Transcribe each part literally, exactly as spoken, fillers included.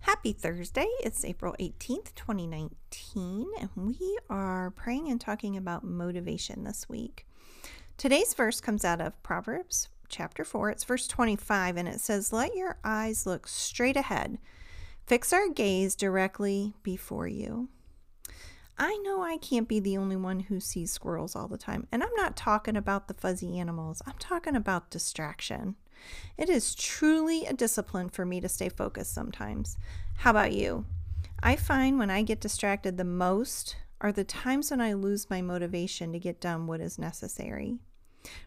Happy Thursday. It's April eighteenth, twenty nineteen, and we are praying and talking about motivation this week. Today's verse comes out of Proverbs chapter four. It's verse twenty-five, and it says, "Let your eyes look straight ahead. Fix our gaze directly before you." I know I can't be the only one who sees squirrels all the time, and I'm not talking about the fuzzy animals. I'm talking about distraction. It is truly a discipline for me to stay focused sometimes. How about you? I find when I get distracted the most are the times when I lose my motivation to get done what is necessary.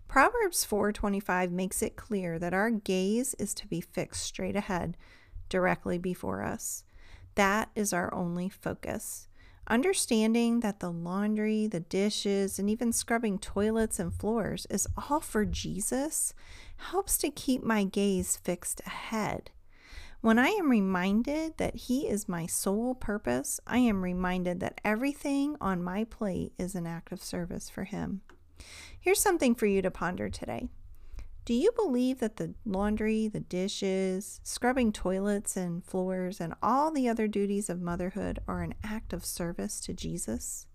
Proverbs four twenty-five makes it clear that our gaze is to be fixed straight ahead, directly before us. That is our only focus. Understanding that the laundry, the dishes, and even scrubbing toilets and floors is all for Jesus helps to keep my gaze fixed ahead. When I am reminded that He is my sole purpose, I am reminded that everything on my plate is an act of service for Him. Here's something for you to ponder today. Do you believe that the laundry, the dishes, scrubbing toilets and floors, and all the other duties of motherhood are an act of service to Jesus?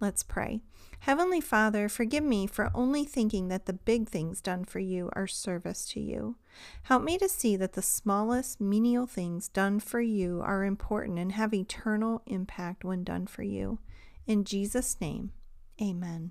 Let's pray. Heavenly Father, forgive me for only thinking that the big things done for you are service to you. Help me to see that the smallest menial things done for you are important and have eternal impact when done for you. In Jesus' name, amen.